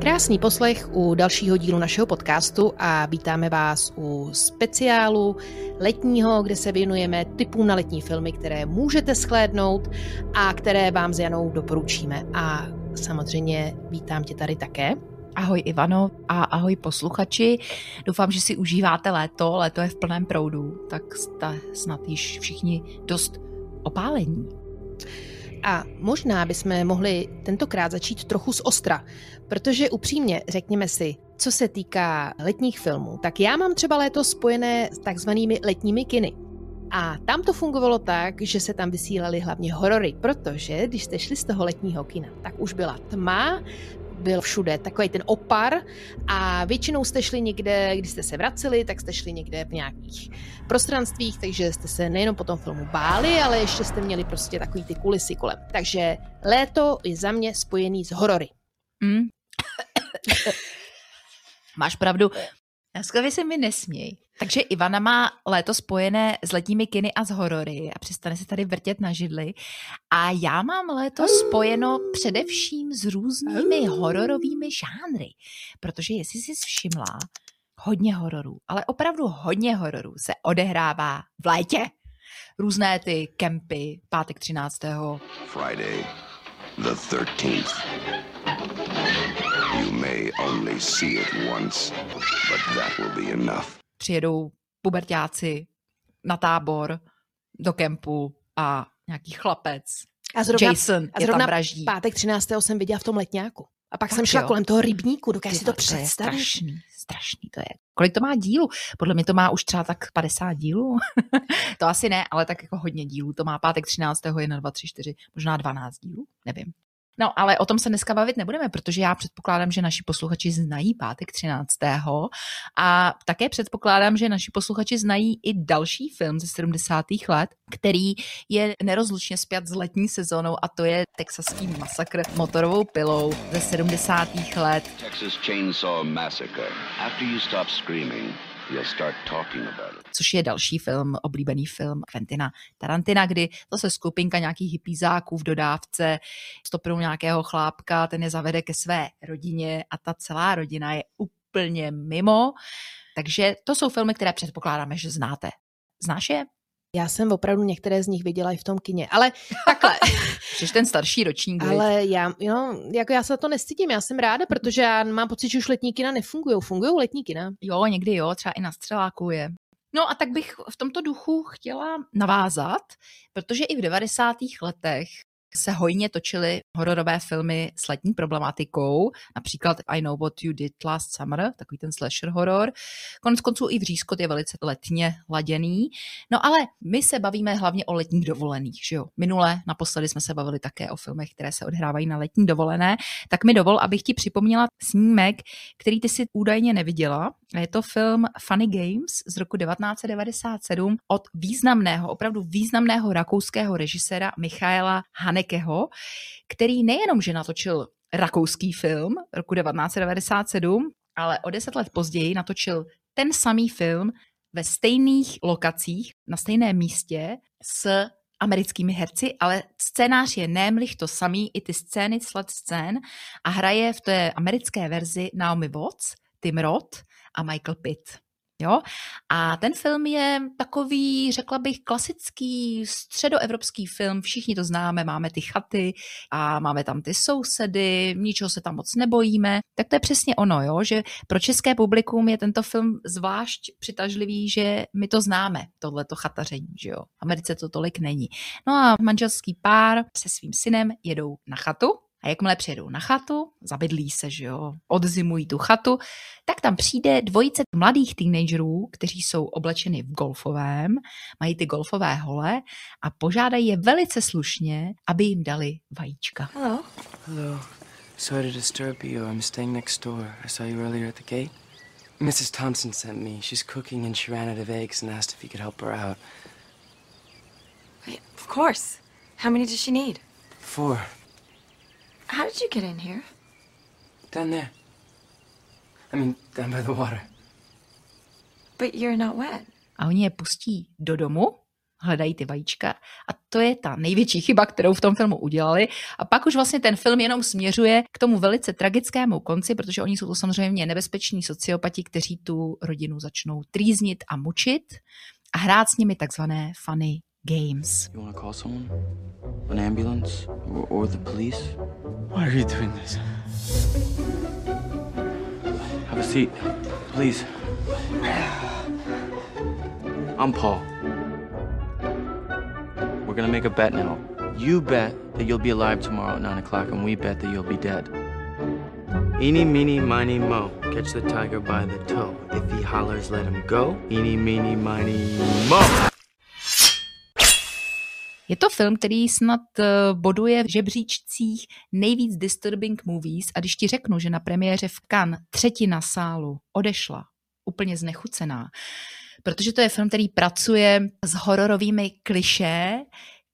Krásný poslech u dalšího dílu našeho podcastu a vítáme vás u speciálu letního, kde se věnujeme tipům na letní filmy, které můžete shlédnout a které vám s Janou doporučíme. A samozřejmě vítám tě tady také. Ahoj Ivano a ahoj posluchači. Doufám, že si užíváte léto. Léto je v plném proudu, tak jste snad již všichni dost opálení. A možná bychom mohli tentokrát začít trochu z ostra, protože upřímně řekněme si, co se týká letních filmů, tak já mám třeba léto spojené s takzvanými letními kiny. A tam to fungovalo tak, že se tam vysílaly hlavně horory, protože když jste šli z toho letního kina, tak už byla tma, byl všude takový ten opar a většinou jste šli někde, když jste se vraceli, tak jste šli někde v nějakých prostranstvích, takže jste se nejenom po tom filmu báli, ale ještě jste měli prostě takový ty kulisy kolem. Takže léto je za mě spojený s horory. Máš pravdu. Dneska se mi nesměj. Takže Ivana má léto spojené s letními kiny a s horory a přestane se tady vrtět na židli. A já mám léto spojeno především s různými hororovými žánry. Protože jestli jsi všimla, hodně hororů, ale opravdu hodně hororů se odehrává v létě. Různé ty kempy, pátek 13. Friday the 13th. You may only see it once, but that will be enough. Přijedou puberťáci na tábor, do kempu a nějaký chlapec. Jason je tam vraždí. Pátek 13. jsem viděla v tom letňáku. A pak tak jsem šla kolem toho rybníku, dokud si to představit. Strašný to je. Kolik to má dílů? Podle mě to má už třeba tak 50 dílů. To asi ne, ale tak jako hodně dílů. To má pátek 13. 1, 2, 3, 4, možná 12 dílů, nevím. No, ale o tom se dneska bavit nebudeme, protože já předpokládám, že naši posluchači znají pátek 13. A také předpokládám, že naši posluchači znají i další film ze 70. let, který je nerozlučně spjat s letní sezónou, a to je Texaský masakr motorovou pilou ze 70. let. Texas Chainsaw Massacre. After you stop screaming, you'll start talking about it. Což je další film, oblíbený film Quentina Tarantina, kdy zase skupinka nějakých hippízáků v dodávce stopnou nějakého chlápka, ten je zavede ke své rodině a ta celá rodina je úplně mimo. Takže to jsou filmy, které předpokládáme, že znáte. Znáš je? Já jsem opravdu některé z nich viděla i v tom kině, ale takhle. Jsi ten starší ročník. Ale já se na to nestydím, já jsem ráda, protože já mám pocit, že už letní kina nefungujou. Fungují letní kina? Jo, někdy jo, třeba i na Střeláku je. No a tak bych v tomto duchu chtěla navázat, protože i v 90. letech se hojně točily hororové filmy s letní problematikou, například I Know What You Did Last Summer, takový ten slasher horor. Koneckonců i Vřízkot je velice letně laděný. No ale my se bavíme hlavně o letních dovolených, že jo? Minule naposledy jsme se bavili také o filmech, které se odhrávají na letní dovolené, tak mi dovol, abych ti připomněla snímek, který ty si údajně neviděla. Je to film Funny Games z roku 1997 od významného, opravdu významného rakouského režiséra Michaela Hanekeho, který nejenom, že natočil rakouský film roku 1997, ale o 10 let později natočil ten samý film ve stejných lokacích, na stejném místě s americkými herci, ale scénář je némlich to samý, i ty scény, sled scén, a hraje v té americké verzi Naomi Watts, Tim Roth a Michael Pitt. Jo? A ten film je takový, řekla bych, klasický středoevropský film, všichni to známe, máme ty chaty a máme tam ty sousedy, ničeho se tam moc nebojíme. Tak to je přesně ono, jo? Že pro české publikum je tento film zvlášť přitažlivý, že my to známe, tohleto chataření, že jo? V Americe to tolik není. No a manželský pár se svým synem jedou na chatu. A jakmile přijedou na chatu, zabydlí se, že jo, odzimují tu chatu, tak tam přijde dvojice mladých teenagerů, kteří jsou oblečeni v golfovém, mají ty golfové hole a požádají je velice slušně, aby jim dali vajíčka. Hello. Hello. Sorry to disturb you. I'm staying next door. I saw you earlier at the gate. Mrs. Thompson sent me. She's cooking and she ran out of eggs and asked if you could help her out. Wait, of course. How many does she need? 4. How did you get in here? Down there. I mean, down by the water. But you're not wet. A oni je pustí do domu, hledají ty vajíčka. A to je ta největší chyba, kterou v tom filmu udělali. A pak už vlastně ten film jenom směřuje k tomu velice tragickému konci, protože oni jsou to samozřejmě nebezpeční sociopati, kteří tu rodinu začnou trýznit a mučit a hrát s nimi takzvané funny games. You want to call someone? An ambulance? Or the police? Why are you doing this? Have a seat, please. I'm Paul. We're gonna make a bet now. You bet that you'll be alive tomorrow at 9 o'clock, and we bet that you'll be dead. Eeny, meeny, miny, mo. Catch the tiger by the toe. If he hollers, let him go. Eeny, meeny, miny, mo. Je to film, který snad boduje v žebříčcích nejvíc disturbing movies, a když ti řeknu, že na premiéře v Cannes 1/3 sálu odešla úplně znechucená, protože to je film, který pracuje s hororovými klišé,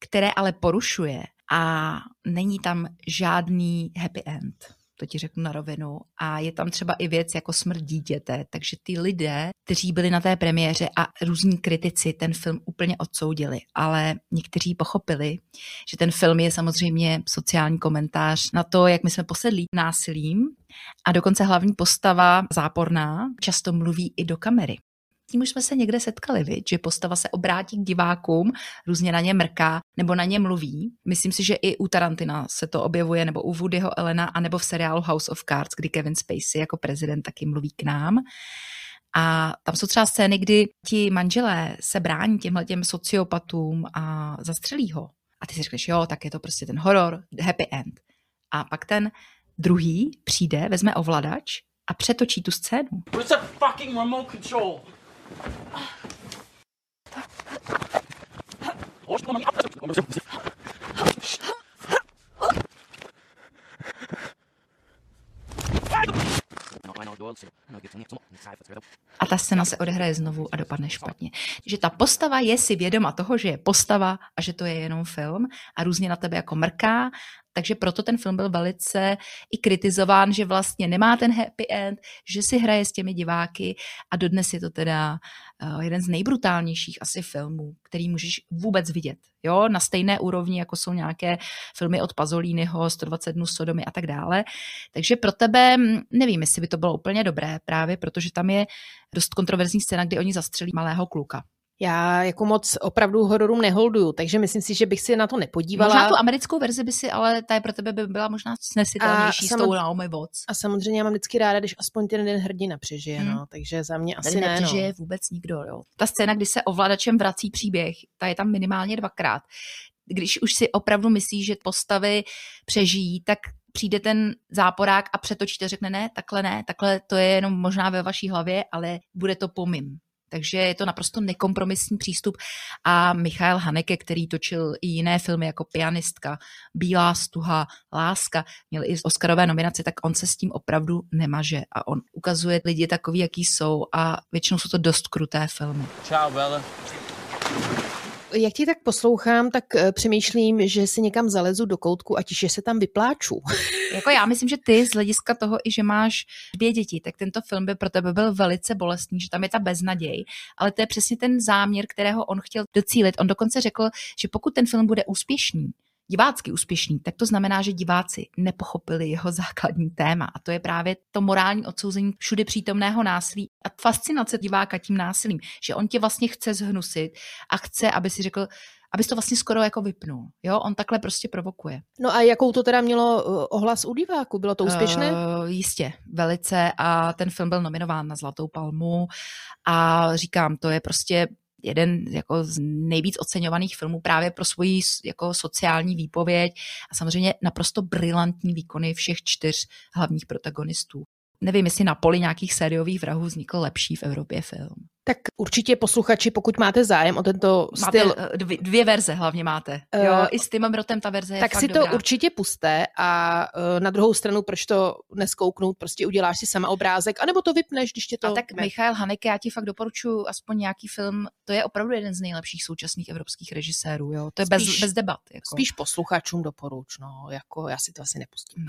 které ale porušuje, a není tam žádný happy end. To ti řeknu na rovinu. A je tam třeba i věc jako smrt dítěte, takže ty lidé, kteří byli na té premiéře a různí kritici, ten film úplně odsoudili, ale někteří pochopili, že ten film je samozřejmě sociální komentář na to, jak my jsme posedlí násilím, a dokonce hlavní postava záporná často mluví i do kamery. Tím už jsme se někde setkali, viď? Že postava se obrátí k divákům, různě na ně mrká nebo na ně mluví. Myslím si, že i u Tarantina se to objevuje, nebo u Woodyho Elena, anebo v seriálu House of Cards, kdy Kevin Spacey jako prezident taky mluví k nám. A tam jsou třeba scény, kdy ti manželé se brání těmhletěm sociopatům a zastřelí ho. A ty si řekneš, jo, tak je to prostě ten horor, happy end. A pak ten druhý přijde, vezme ovladač a přetočí tu scénu. A ta scéna se odehraje znovu a dopadne špatně. Takže ta postava je si vědoma toho, že je postava a že to je jenom film, a různě na tebe jako mrká. Takže proto ten film byl velice i kritizován, že vlastně nemá ten happy end, že si hraje s těmi diváky, a dodnes je to teda jeden z nejbrutálnějších asi filmů, který můžeš vůbec vidět. Jo? Na stejné úrovni, jako jsou nějaké filmy od Pasoliniho, 120 dnů Sodomy a tak dále. Takže pro tebe nevím, jestli by to bylo úplně dobré, právě protože tam je dost kontroverzní scéna, kdy oni zastřelí malého kluka. Já jako moc opravdu hororům neholduju, takže myslím si, že bych si na to nepodívala. Možná tu americkou verzi by si, ale ta pro tebe by byla možná snesitelnější s tou Naomi Watts. A samozřejmě já mám vždycky ráda, když aspoň ten jeden hrdina přežije, no, takže za mě asi ne. Nepřežije vůbec nikdo, jo. Ta scéna, kdy se ovladačem vrací příběh, ta je tam minimálně 2krát. Když už si opravdu myslíš, že postavy přežijí, tak přijde ten záporák a přetočíte, řekne ne, takhle to je jenom možná ve vaší hlavě, ale bude to pomým. Takže je to naprosto nekompromisní přístup. A Michael Haneke, který točil i jiné filmy jako Pianistka, Bílá stuha, Láska, měl i Oscarové nominace, tak on se s tím opravdu nemaže. A on ukazuje lidi takový, jaký jsou, a většinou jsou to dost kruté filmy. Čau, Bella. Jak ti tak poslouchám, tak přemýšlím, že si někam zalezu do koutku a tiše se tam vypláču. Jako já myslím, že ty z hlediska toho, i že máš 2 děti, tak tento film by pro tebe byl velice bolestný, že tam je ta beznaděj, ale to je přesně ten záměr, kterého on chtěl docílit. On dokonce řekl, že pokud ten film bude úspěšný, divácky úspěšný, tak to znamená, že diváci nepochopili jeho základní téma, a to je právě to morální odsouzení všudy přítomného násilí a fascinace diváka tím násilím, že on tě vlastně chce zhnusit a chce, aby si řekl, abys to vlastně skoro jako vypnul. Jo, on takhle prostě provokuje. No a jakou to teda mělo ohlas u diváků? Bylo to úspěšné? Jistě, velice, a ten film byl nominován na Zlatou palmu a říkám, to je prostě jeden jako z nejvíc oceňovaných filmů právě pro svoji jako sociální výpověď a samozřejmě naprosto brilantní výkony všech 4 hlavních protagonistů. Nevím, jestli na poli nějakých sériových vrahů vznikl lepší v Evropě film. Tak určitě posluchači, pokud máte zájem o tento styl. Máte 2 verze hlavně máte. Jo, i s Timem Rothem ta verze je tak fakt si to dobrá. Určitě pusťte a na druhou stranu, proč to neskouknout, prostě uděláš si sama obrázek, anebo to vypneš, když tě to... A tak Michael Haneke, já ti fakt doporučuji aspoň nějaký film, to je opravdu jeden z nejlepších současných evropských režisérů, jo. To je spíš, bez debat. Jako. Spíš posluchačům doporuč, no, jako já si to asi nepustím.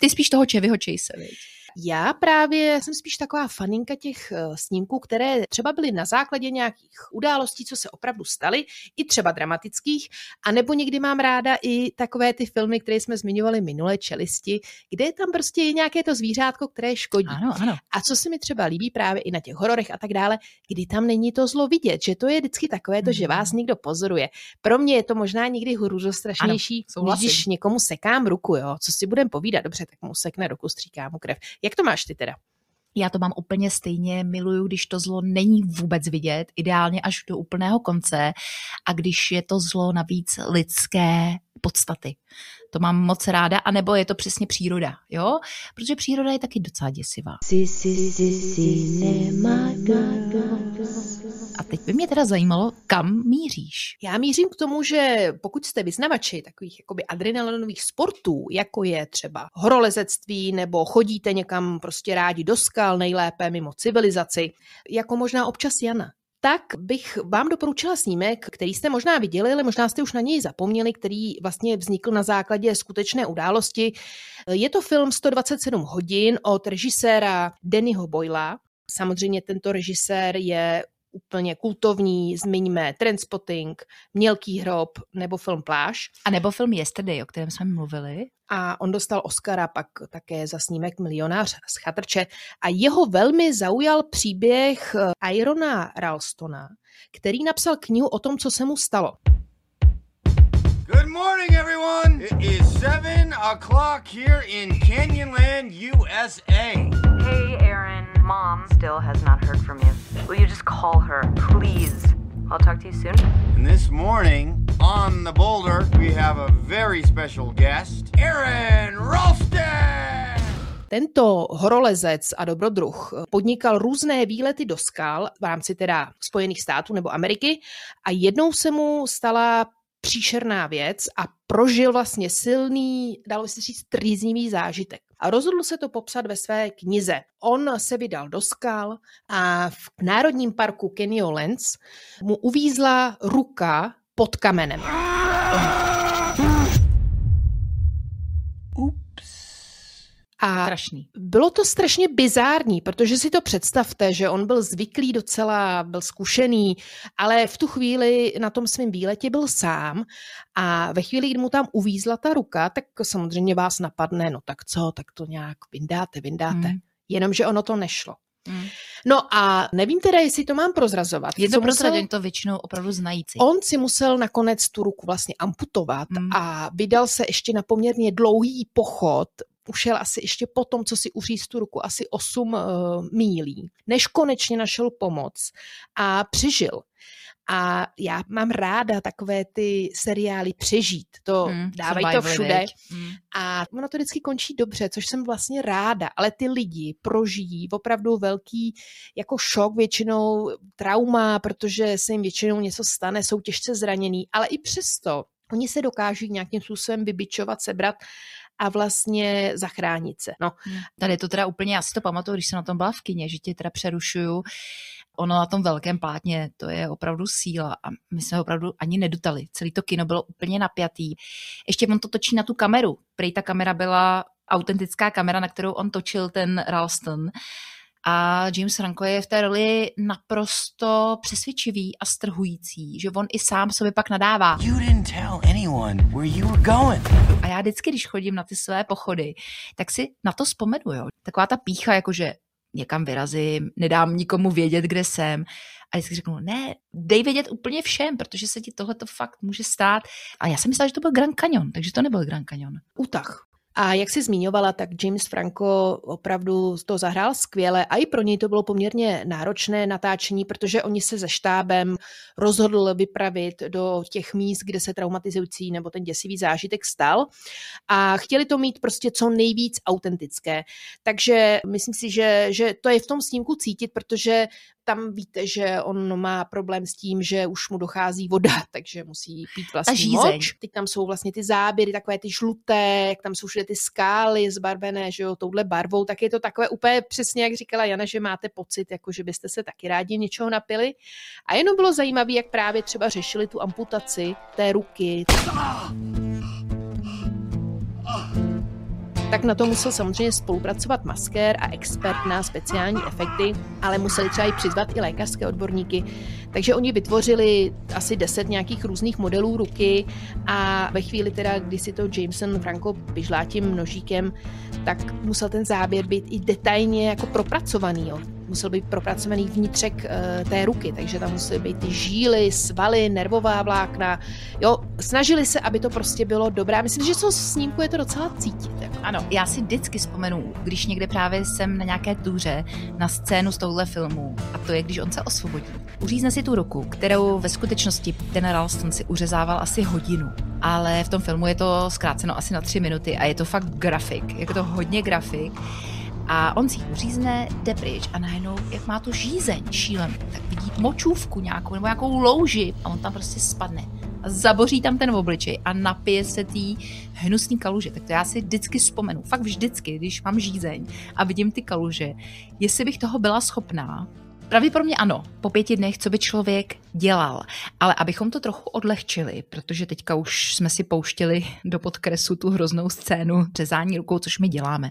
Ty spíš toho Čevyho Chase, viď? Já právě jsem spíš taková faninka těch snímků, které třeba byly na základě nějakých událostí, co se opravdu staly, i třeba dramatických, anebo někdy mám ráda i takové ty filmy, které jsme zmiňovali minule, Čelisti, kde je tam prostě nějaké to zvířátko, které škodí. Ano, ano. A co se mi třeba líbí právě i na těch hororech a tak dále, kdy tam není to zlo vidět, že to je vždycky takové to, že vás někdo pozoruje. Pro mě je to možná někdy hrůzostrašnější, když někomu sekám ruku, jo, co si budem povídat, dobře, tak mu sekne ruku, stříká mu krev. Jak to máš ty teda? Já to mám úplně stejně, miluju, když to zlo není vůbec vidět, ideálně až do úplného konce a když je to zlo navíc lidské podstaty. To mám moc ráda, anebo je to přesně příroda, jo? Protože příroda je taky docela děsivá. A teď by mě teda zajímalo, kam míříš? Já mířím k tomu, že pokud jste vyznavači takových jakoby adrenalinových sportů, jako je třeba horolezectví, nebo chodíte někam prostě rádi do skal, nejlépe mimo civilizaci, jako možná občas Jana, tak bych vám doporučila snímek, který jste možná viděli, ale možná jste už na něj zapomněli, který vlastně vznikl na základě skutečné události. Je to film 127 hodin od režiséra Dannyho Boyla. Samozřejmě tento režisér je úplně kultovní, zmiňme Trainspotting, Mělký hrob nebo film Pláž. A nebo film Yesterday, o kterém jsme mluvili. A on dostal Oscara pak také za snímek Milionář z chatrče. A jeho velmi zaujal příběh Arona Ralstona, který napsal knihu o tom, co se mu stalo. Good morning, everyone! It is 7 o'clock here in Canyonland, USA. Hey, Aron. Mom still has not heard from you. Will you just call her, please? I'll talk to you soon. And this morning, on the boulder, we have a very special guest, Aron Ralston! Tento horolezec a dobrodruh podnikal různé výlety do skal v rámci teda Spojených států nebo Ameriky a jednou se mu stala příšerná věc a prožil vlastně silný, dalo se říct, trýznivý zážitek. A rozhodl se to popsat ve své knize. On se vydal do skal a v národním parku Canyonlands mu uvízla ruka pod kamenem. A strašný. Bylo to strašně bizární, protože si to představte, že on byl zvyklý docela, byl zkušený, ale v tu chvíli na tom svém výletě byl sám a ve chvíli, kdy mu tam uvízla ta ruka, tak samozřejmě vás napadne, no tak co, tak to nějak vyndáte. Jenomže ono to nešlo. No a nevím teda, jestli to mám prozrazovat. Je to prozradění, to většinou opravdu znající. On si musel nakonec tu ruku vlastně amputovat a vydal se ještě na poměrně dlouhý pochod. Ušel asi ještě po tom, co si uříz tu ruku, asi 8 mílí, než konečně našel pomoc a přežil. A já mám ráda takové ty seriály Přežít, to dávají to všude. A ono to vždycky končí dobře, což jsem vlastně ráda, ale ty lidi prožijí opravdu velký jako šok, většinou trauma, protože se jim většinou něco stane, jsou těžce zraněný, ale i přesto oni se dokáží nějakým způsobem vybičovat, sebrat a vlastně zachránit se. No. Tady to teda úplně, já si to pamatuju, když jsem na tom byla v kině, že tě teda přerušuju. Ono na tom velkém plátně, to je opravdu síla a my jsme opravdu ani nedotali. Celé to kino bylo úplně napjatý. Ještě on to točí na tu kameru. Prej ta kamera byla autentická kamera, na kterou on točil ten Ralston. A James Franco je v té roli naprosto přesvědčivý a strhující, že on i sám sobě pak nadává. You didn't tell anyone where you were going. A já vždycky, když chodím na ty své pochody, tak si na to vzpomenu, jo. Taková ta pýcha, jakože někam vyrazím, nedám nikomu vědět, kde jsem. A vždycky řeknu, ne, dej vědět úplně všem, protože se ti tohleto fakt může stát. A já jsem myslela, že to byl Grand Canyon, takže to nebyl Grand Canyon. Útah. A jak jsi zmiňovala, tak James Franco opravdu to zahrál skvěle a i pro něj to bylo poměrně náročné natáčení, protože oni se se štábem rozhodl vypravit do těch míst, kde se traumatizující nebo ten děsivý zážitek stal a chtěli to mít prostě co nejvíc autentické. Takže myslím si, že to je v tom snímku cítit, protože tam víte, že on má problém s tím, že už mu dochází voda, takže musí pít vlastní moč. Teď tam jsou vlastně ty záběry, takové ty žluté, jak tam jsou všude ty skály zbarvené, že jo, touhle barvou, tak je to takové úplně přesně, jak říkala Jana, že máte pocit, jako že byste se taky rádi něčeho napili. A jenom bylo zajímavé, jak právě třeba řešili tu amputaci té ruky. tak na to musel samozřejmě spolupracovat maskér a expert na speciální efekty, ale museli třeba i přizvat i lékařské odborníky. Takže oni vytvořili asi 10 nějakých různých modelů ruky a ve chvíli teda, kdy si to Jameson Franco vyžlá tím nožíkem, tak musel ten záběr být i detailně jako propracovaný, jo. Musel být propracovaný vnitřek té ruky, takže tam musely být ty žíly, svaly, nervová vlákna. Jo, snažili se, aby to prostě bylo dobré. Myslím, že co s snímku je to docela cítit. Jako. Ano, já si vždycky vzpomenu, když někde právě jsem na nějaké tuře na scénu z tohle filmu, a to je, když on se osvobodí. Uřízne si tu ruku, kterou ve skutečnosti ten Ralston si uřezával asi hodinu, ale v tom filmu je to zkráceno asi na 3 minuty a je to fakt grafik, je to hodně grafik. A on si ji uřízne, jde pryč a najednou, jak má tu žízeň šílenou, tak vidí močůvku nějakou nebo nějakou louži a on tam prostě spadne. A zaboří tam ten obličej a napije se tý hnusný kaluže. Tak to já si vždycky vzpomenu, fakt vždycky, když mám žízeň a vidím ty kaluže, jestli bych toho byla schopná. Pravděpodobně ano, po 5 dnech, co by člověk dělal. Ale abychom to trochu odlehčili, protože teďka už jsme si pouštěli do podkresu tu hroznou scénu řezání rukou, což my děláme.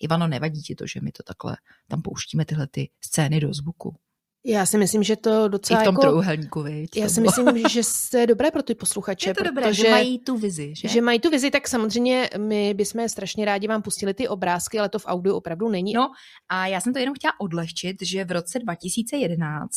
Ivano, nevadí ti to, že my to takhle tam pouštíme tyhle ty scény do zvuku? Já si myslím, že to docela i v tom jako trojúhelníku, viď? Já si myslím, že to je dobré pro ty posluchače. Je to dobré, protože že mají tu vizi, že? Že mají tu vizi, tak samozřejmě my bychom strašně rádi vám pustili ty obrázky, ale to v audiu opravdu není. No a já jsem to jenom chtěla odlehčit, že v roce 2011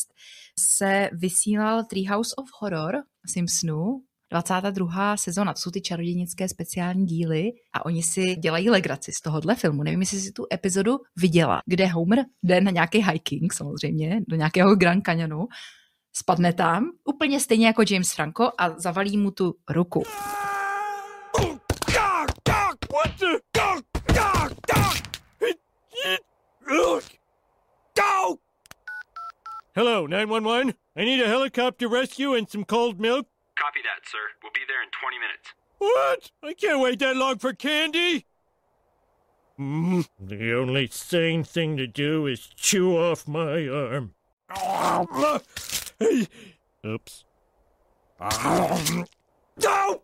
se vysílal Treehouse of Horror Simpsonů, 22. sezona, to jsou ty čarodějnické speciální díly a oni si dělají legraci z tohohle filmu. Nevím, jestli si tu epizodu viděla, kde Homer jde na nějaký hiking samozřejmě, do nějakého Grand Canyonu, spadne tam, úplně stejně jako James Franco a zavalí mu tu ruku. Hello, 911. I need a helicopter rescue and some cold milk. Copy that, sir. We'll be there in 20 minutes. What? I can't wait that long for candy? The only sane thing to do is chew off my arm. Oops. No!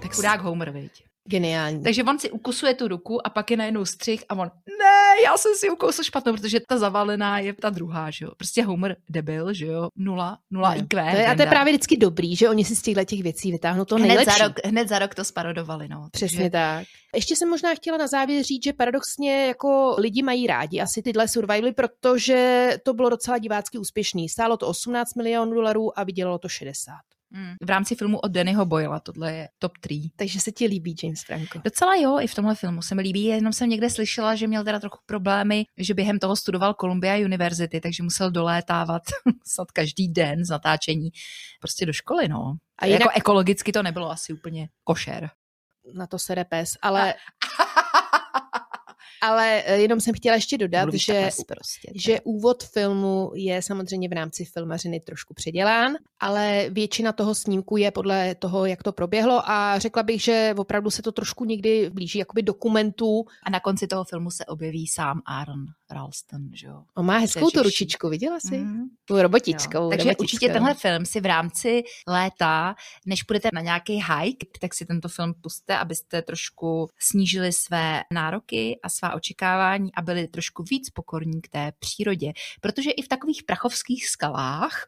Tak chudák Homer, viď? Geniální. Takže on si ukusuje tu ruku a pak je najednou střih a on, ne, já jsem si ukousl špatnou, protože ta zavalená je ta druhá, že jo. Prostě Homer debil, že jo, nula no, IQ. A to je právě vždycky dobrý, že oni si z těchto věcí vytáhnou to nejlepší. Hned za rok to sparodovali, no. Přesně takže tak. Ještě jsem možná chtěla na závěr říct, že paradoxně jako lidi mají rádi asi tyhle survivaly, protože to bylo docela divácky úspěšný. Stálo to $18 milionů a vydělalo to 60. V rámci filmu od Dannyho Boyla, tohle je top 3. Takže se ti líbí James Franco? Docela jo, i v tomhle filmu se mi líbí, jenom jsem někde slyšela, že měl teda trochu problémy, že během toho studoval Columbia University, takže musel dolétávat snad každý den z natáčení prostě do školy, no. A jinak jako ekologicky to nebylo asi úplně košer. Na to sere pes, ale ale jenom jsem chtěla ještě dodat, že úvod filmu je samozřejmě v rámci filmařiny trošku předělán, ale většina toho snímku je podle toho, jak to proběhlo a řekla bych, že opravdu se to trošku někdy blíží jakoby dokumentu. A na konci toho filmu se objeví sám Aron Ralston, že jo. On má hezkou tu ručičku, viděla jsi? Tu robotičkou. Takže určitě tenhle film si v rámci léta, než půjdete na nějaký hike, tak si tento film pusťte, abyste trošku snížili své nároky a svá očekávání a byli trošku víc pokorní k té přírodě. Protože i v takových prachovských skalách,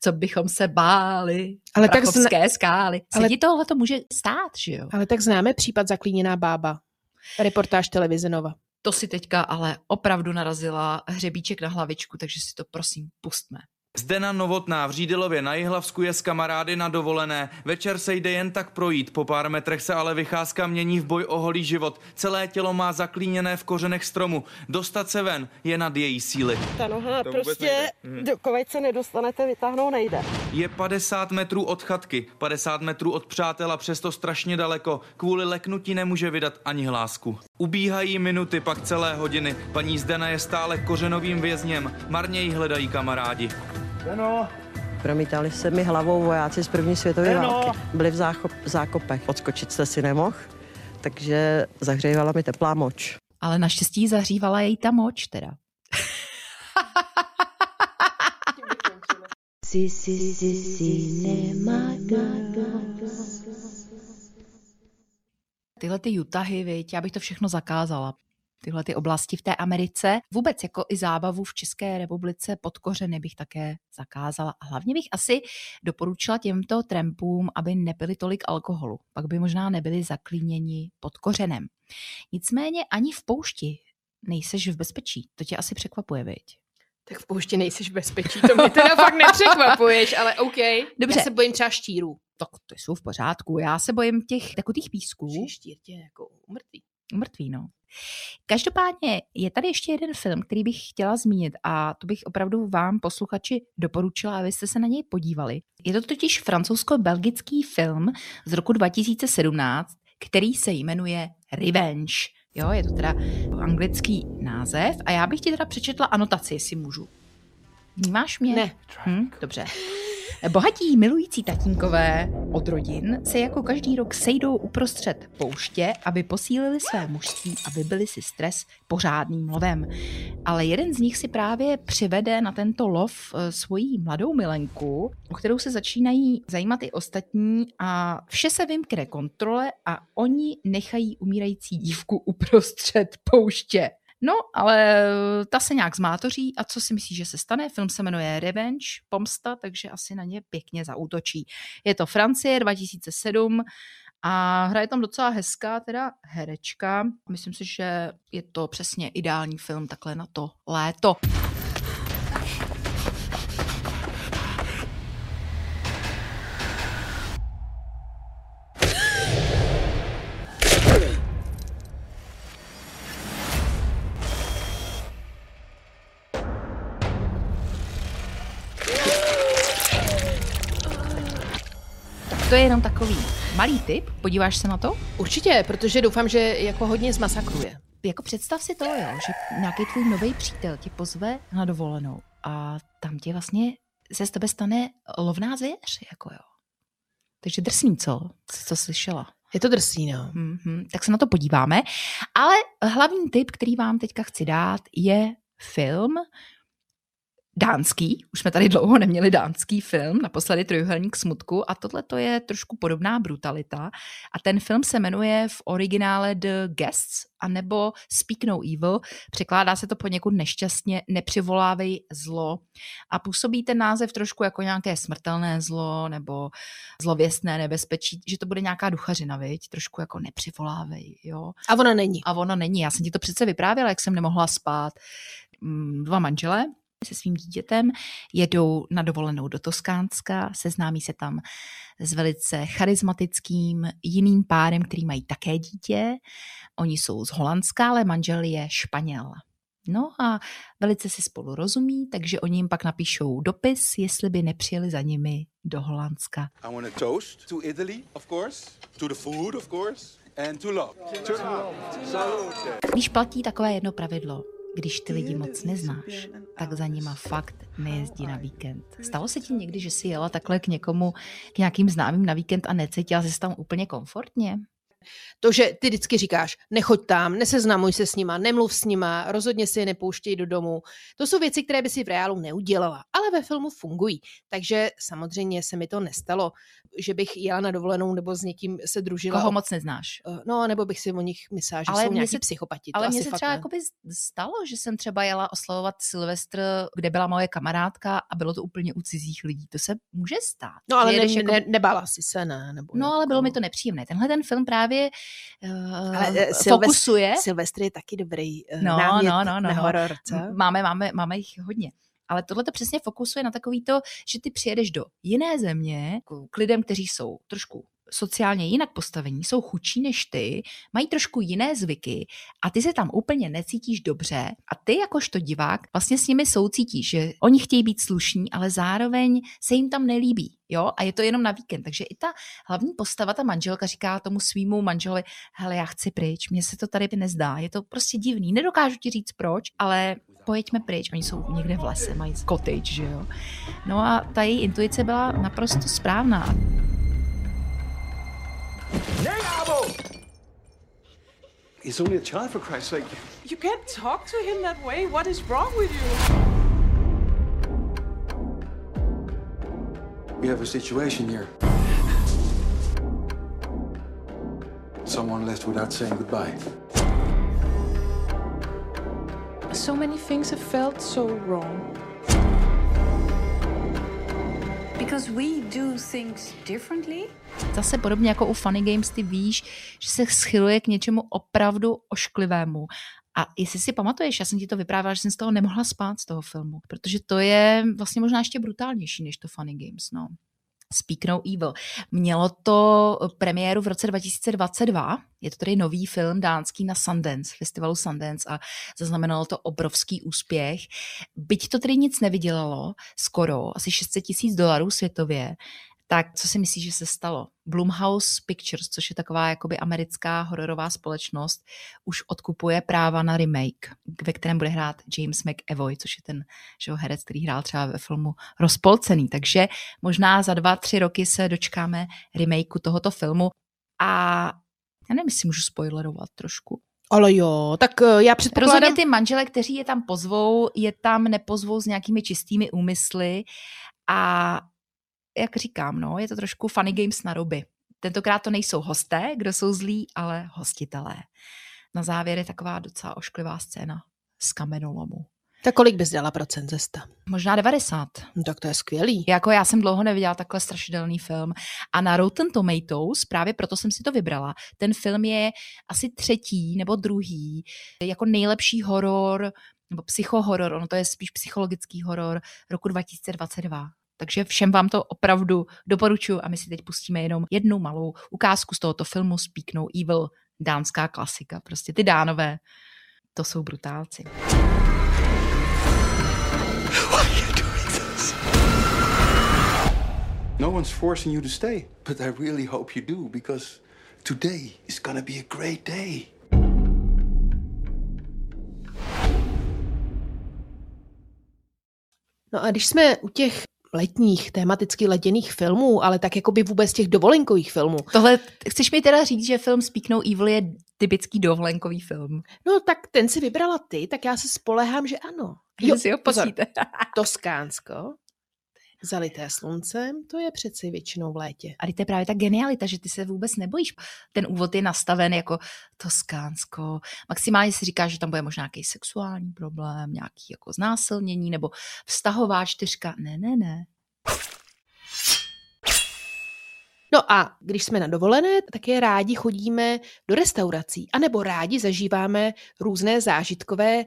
co bychom se báli, ale prachovské skály, se ale tohle to může stát, že jo? Ale tak známe případ Zaklíněná bába, reportáž televize Nova. To si teďka ale opravdu narazila hřebíček na hlavičku, takže si to prosím pustme. Zdena Novotná v Řídilově na Jihlavsku je s kamarády na dovolené. Večer se jde jen tak projít, po pár metrech se ale vycházka mění v boj o holý život. Celé tělo má zaklíněné v kořenech stromu. Dostat se ven je nad její síly. Ta noha to prostě, dokud se nedostanete, vytáhnout nejde. Je 50 metrů od chatky, 50 metrů od přátel a přesto strašně daleko. Kvůli leknutí nemůže vydat ani hlásku. Ubíhají minuty, pak celé hodiny. Paní Zdena je stále kořenovým vězněm. Marně ji hledají kamarádi. Deno. Promítali se mi hlavou vojáci z první světové války. Byli v zákopech. Odskočit se si nemohl, takže zahřívala mi teplá moč. Ale naštěstí zahřívala jej ta moč teda. tyhle ty Utahy, viď, já bych to všechno zakázala. Tyhle ty oblasti v té Americe, vůbec jako i zábavu v České republice pod kořeny bych také zakázala. A hlavně bych asi doporučila těmto trampům, aby nepili tolik alkoholu. Pak by možná nebyli zaklíněni pod kořenem. Nicméně ani v poušti nejseš v bezpečí. To tě asi překvapuje, viď? Tak v poušti nejseš v bezpečí, to mě teda fakt nepřekvapuješ, ale OK. Dobře. Já se bojím třeba štírů. Tak to jsou v pořádku, já se bojím těch takových písků. Štír tě jako umrtví, no. Každopádně je tady ještě jeden film, který bych chtěla zmínit a to bych opravdu vám, posluchači, doporučila, abyste se na něj podívali. Je to totiž francouzsko-belgický film z roku 2017, který se jmenuje Revenge. Jo, je to teda anglický název a já bych ti teda přečetla anotaci, jestli můžu. Vnímáš mě? Ne. Dobře. Bohatí milující tatínkové od rodin se jako každý rok sejdou uprostřed pouště, aby posílili své mužství a vybili si stres pořádným lovem. Ale jeden z nich si právě přivede na tento lov svoji mladou milenku, o kterou se začínají zajímat i ostatní a vše se vymkne kontrole a oni nechají umírající dívku uprostřed pouště. No, ale ta se nějak zmátoří a co si myslíš, že se stane? Film se jmenuje Revenge, pomsta, takže asi na ně pěkně zaútočí. Je to Francie 2007 a hraje tam docela hezká teda herečka. Myslím si, že je to přesně ideální film takhle na to léto. To je jenom takový malý tip, podíváš se na to? Určitě, protože doufám, že jako hodně zmasakruje. Jako představ si to, jo, že nějaký tvůj nový přítel tě pozve na dovolenou a tam tě vlastně se z tebe stane lovná zvěř, jako jo. Takže drsný, co slyšela. Je to drsný, no. Tak se na to podíváme, ale hlavní tip, který vám teďka chci dát, je film dánský, už jsme tady dlouho neměli dánský film, naposledy Trojúhelník smutku a tohle to je trošku podobná brutalita a ten film se jmenuje v originále The Guests anebo Speak No Evil, překládá se to poněkud nešťastně, nepřivolávej zlo a působí ten název trošku jako nějaké smrtelné zlo nebo zlověstné nebezpečí, že to bude nějaká duchařina, viď, trošku jako nepřivolávej, jo. A ona není. Já jsem ti to přece vyprávěla, jak jsem nemohla spát. Dva manželé se svým dítětem jedou na dovolenou do Toskánska, seznámí se tam s velice charismatickým jiným párem, který mají také dítě. Oni jsou z Holandska, ale manžel je Španěl. No a velice si spolu rozumí, takže oni jim pak napíšou dopis, jestli by nepřijeli za nimi do Holandska. I want a toast to Italy, of course, to the food, of course, and to love. Když platí takové jedno pravidlo, když ty lidi moc neznáš, tak za nima fakt nejezdí na víkend. Stalo se ti někdy, že jsi jela takhle k někomu, k nějakým známým na víkend a necítila jsi tam úplně komfortně? To, že ty vždycky říkáš, nechoď tam, neseznamuj se s nima, nemluv s nima, rozhodně si je nepouštěj do domu. To jsou věci, které by si v reálu neudělala, ale ve filmu fungují. Takže samozřejmě se mi to nestalo, že bych jela na dovolenou nebo s někým se družila. Koho moc neznáš. No, nebo bych si o nich myslela, že ale jsou nějaký psychopati. Ale mně se třeba jakoby stalo, že jsem třeba jela oslavovat Silvestr, kde byla moje kamarádka a bylo to úplně u cizích lidí. To se může stát. No, ale nebála si se, ne? Nebo no, ale bylo mi to nepříjemné. Tenhle ten film právě fokusuje. Silvestr je taky dobrý námět na horor. Máme jich hodně. Ale tohle to přesně fokusuje na takový to, že ty přijedeš do jiné země k lidem, kteří jsou trošku sociálně jinak postavení, jsou chudší než ty, mají trošku jiné zvyky a ty se tam úplně necítíš dobře a ty jakožto divák vlastně s nimi soucítíš, že oni chtějí být slušní, ale zároveň se jim tam nelíbí, jo, a je to jenom na víkend, takže i ta hlavní postava, ta manželka říká tomu svýmu manželovi, hele, já chci pryč, mně se to tady nezdá, je to prostě divný, nedokážu ti říct proč, ale pojďme pryč, oni jsou někde v lese, mají cottage, že jo, no a ta její intuice byla naprosto správná. He's only a child, for Christ's sake. You can't talk to him that way. What is wrong with you? We have a situation here. Someone left without saying goodbye. So many things have felt so wrong. Because we do things differently. Zase podobně jako u Funny Games, ty víš, že se schyluje k něčemu opravdu ošklivému. A jestli si pamatuješ, já jsem ti to vyprávěla, že jsem z toho nemohla spát, z toho filmu, protože to je vlastně možná ještě brutálnější než to Funny Games, no. Speak No Evil. Mělo to premiéru v roce 2022, je to tedy nový film dánský na Sundance, festivalu Sundance, a zaznamenalo to obrovský úspěch. Byť to tedy nic nevydělalo, skoro, asi $600,000 světově, tak co si myslíš, že se stalo? Blumhouse Pictures, což je taková jakoby americká hororová společnost, už odkupuje práva na remake, ve kterém bude hrát James McAvoy, což je ten herec, který hrál třeba ve filmu Rozpolcený. Takže možná za 2-3 roky se dočkáme remakeu tohoto filmu. A já nevím, jestli můžu spoilerovat trošku. Ale jo, tak já předpokládám... Rozhodně ty manžele, kteří je tam pozvou, je tam nepozvou s nějakými čistými úmysly a jak říkám, no, je to trošku Funny Games na ruby. Tentokrát to nejsou hosté, kdo jsou zlí, ale hostitelé. Na závěr je taková docela ošklivá scéna z kamenolomu. Tak kolik bys dala procent ze 100? Možná 90. No, tak to je skvělý. Jako já jsem dlouho neviděla takhle strašidelný film. A na Rotten Tomatoes, právě proto jsem si to vybrala, ten film je asi 3. nebo 2. jako nejlepší horor, nebo psychohoror, ono to je spíš psychologický horor roku 2022. Takže všem vám to opravdu doporučuji a my si teď pustíme jenom jednu malou ukázku z tohoto filmu Speak No Evil, dánská klasika. Prostě ty Dánové, to jsou brutálci. Why are you doing this? No one's forcing you to stay, but I really hope you do, because today is gonna be a great day. No a když jsme u těch letních, tematicky leděných filmů, ale tak jakoby vůbec těch dovolenkových filmů. Tohle, chceš mi teda říct, že film Speak No Evil je typický dovolenkový film? No tak ten si vybrala ty, tak já se spolehám, že ano. Jo, si ho posíte. Toskánsko, zalité sluncem, to je přeci většinou v létě. A to je právě ta genialita, že ty se vůbec nebojíš. Ten úvod je nastaven jako Toskánsko. Maximálně si říkáš, že tam bude možná nějaký sexuální problém, nějaký jako znásilnění nebo vztahová čtyřka. Ne. No a když jsme na dovolené, také rádi chodíme do restaurací, anebo rádi zažíváme různé zážitkové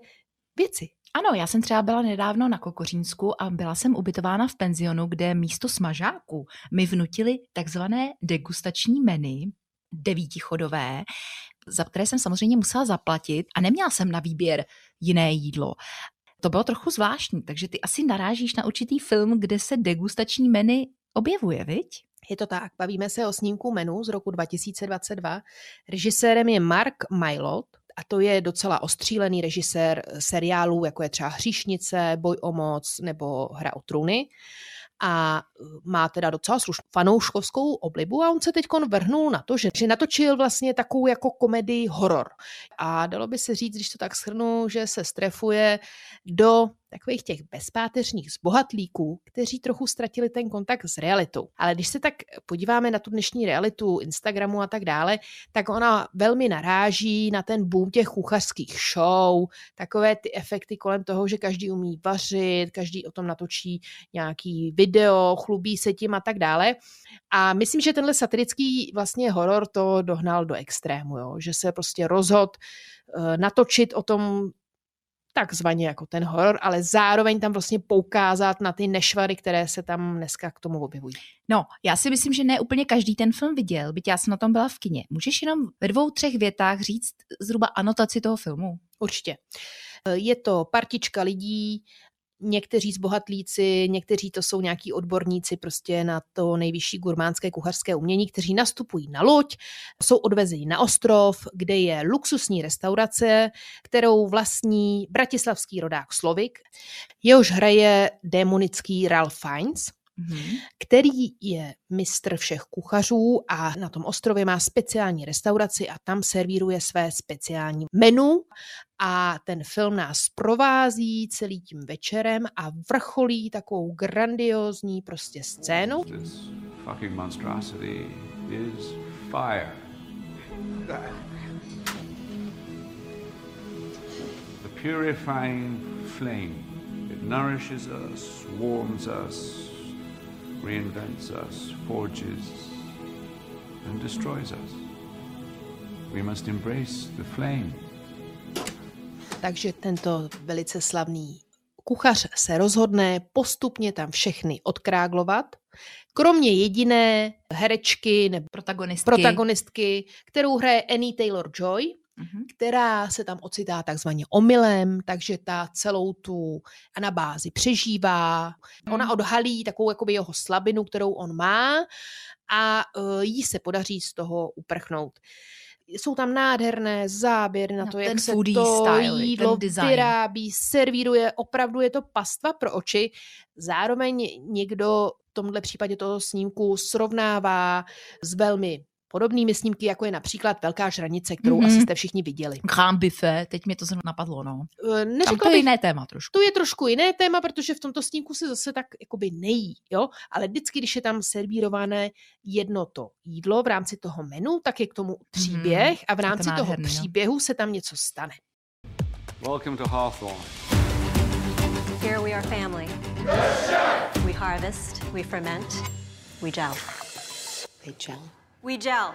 věci. Ano, já jsem třeba byla nedávno na Kokořínsku a byla jsem ubytována v penzionu, kde místo smažáků mi vnutili takzvané degustační menu, 9chodové, za které jsem samozřejmě musela zaplatit a neměla jsem na výběr jiné jídlo. To bylo trochu zvláštní, takže ty asi narážíš na určitý film, kde se degustační menu objevuje, viď? Je to tak, bavíme se o snímku Menu z roku 2022. Režisérem je Mark Mylod. A to je docela ostřílený režisér seriálů, jako je třeba Hříšnice, Boj o moc nebo Hra o trůny. A má teda docela slušnou fanouškovskou oblibu a on se teď vrhnul na to, že natočil vlastně takovou jako komedii horor. A dalo by se říct, když to tak shrnu, že se strefuje do takových těch bezpáteřních zbohatlíků, kteří trochu ztratili ten kontakt s realitou. Ale když se tak podíváme na tu dnešní realitu Instagramu a tak dále, tak ona velmi naráží na ten boom těch kuchařských show, takové ty efekty kolem toho, že každý umí vařit, každý o tom natočí nějaký video, chlubí se tím a tak dále. A myslím, že tenhle satirický vlastně horor to dohnal do extrému, jo? Že se prostě rozhodl natočit o tom takzvaně jako ten horor, ale zároveň tam vlastně poukázat na ty nešvary, které se tam dneska k tomu objevují. No, já si myslím, že ne úplně každý ten film viděl, byť já jsem na tom byla v kině. Můžeš jenom ve 2-3 větách říct zhruba anotaci toho filmu? Určitě. Je to partička lidí, někteří zbohatlíci, někteří to jsou nějaký odborníci prostě na to nejvyšší gurmánské kuchařské umění, kteří nastupují na loď, jsou odvezeni na ostrov, kde je luxusní restaurace, kterou vlastní bratislavský rodák Slovik, jehož hraje démonický Ralph Fiennes, který je mistr všech kuchařů a na tom ostrově má speciální restauraci a tam servíruje své speciální menu a ten film nás provází celý tím večerem a vrcholí takovou grandiózní prostě scénou. This fucking monstrosity is fire. that. The purifying flame. It nourishes us, warms us, reinvents us, forges and destroys us. We must embrace the flame. Takže tento velice slavný kuchař se rozhodne postupně tam všechny odkráglovat, kromě jediné herečky nebo protagonistky, kterou hraje Anya Taylor-Joy, která se tam ocitá takzvaně omylem, takže ta celou tu anabázi přežívá. Ona odhalí takovou jakoby jeho slabinu, kterou on má, a jí se podaří z toho uprchnout. Jsou tam nádherné záběry na to, jak se to jídlo vyrábí, servíruje, opravdu je to pastva pro oči. Zároveň někdo v tomhle případě toho snímku srovnává s velmi podobnými snímky, jako je například Velká žranice, kterou asi jste všichni viděli. Grand Buffet, teď mě to zrovna napadlo, no. Tam to je jiné téma trošku. To je trošku jiné téma, protože v tomto snímku se zase tak jakoby nejí, jo? Ale vždycky, když je tam servírované jedno to jídlo v rámci toho menu, tak je k tomu příběh a v rámci toho příběhu se tam něco stane. Welcome to Hawthorne. Here we are family. We harvest, we ferment, we gel. They gel. We gel.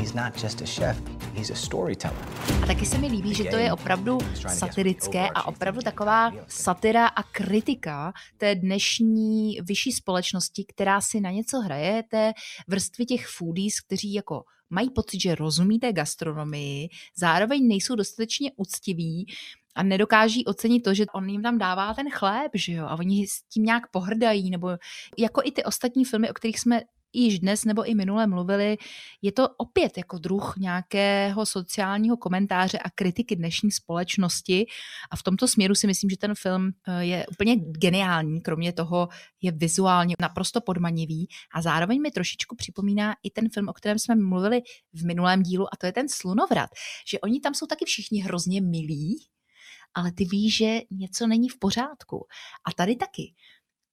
He's not just a chef, he's a storyteller. A taky se mi líbí, že to je opravdu satirické a opravdu taková satira a kritika té dnešní vyšší společnosti, která si na něco hraje, té vrstvy těch foodies, kteří jako mají pocit, že rozumí té gastronomii, zároveň nejsou dostatečně uctiví a nedokáží ocenit to, že on jim tam dává ten chléb, že jo, a oni s tím nějak pohrdají, nebo jako i ty ostatní filmy, o kterých jsme již dnes nebo i minule mluvili, je to opět jako druh nějakého sociálního komentáře a kritiky dnešní společnosti a v tomto směru si myslím, že ten film je úplně geniální, kromě toho je vizuálně naprosto podmanivý a zároveň mi trošičku připomíná i ten film, o kterém jsme mluvili v minulém dílu, a to je ten Slunovrat, že oni tam jsou taky všichni hrozně milí, ale ty víš, že něco není v pořádku. A tady taky.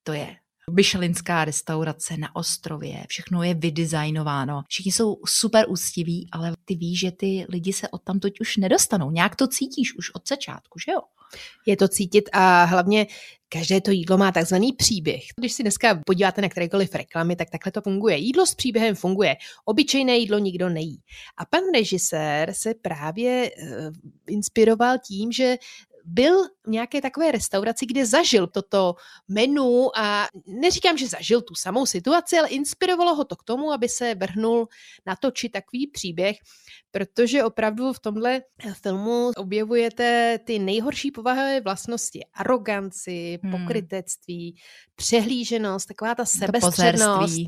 To je michelinská restaurace na ostrově, všechno je vydesignováno, všichni jsou super úctiví, ale ty víš, že ty lidi se odtamtud už nedostanou, nějak to cítíš už od začátku, že jo? Je to cítit a hlavně každé to jídlo má takzvaný příběh. Když si dneska podíváte na kterékoliv reklamy, tak takhle to funguje. Jídlo s příběhem funguje. Obyčejné jídlo nikdo nejí. A pan režisér se právě inspiroval tím, že byl v nějaké takové restauraci, kde zažil toto menu a neříkám, že zažil tu samou situaci, ale inspirovalo ho to k tomu, aby se vrhnul natočit takový příběh, protože opravdu v tomhle filmu objevujete ty nejhorší povahové vlastnosti, aroganci, pokrytectví, přehlíženost, taková ta sebestřednost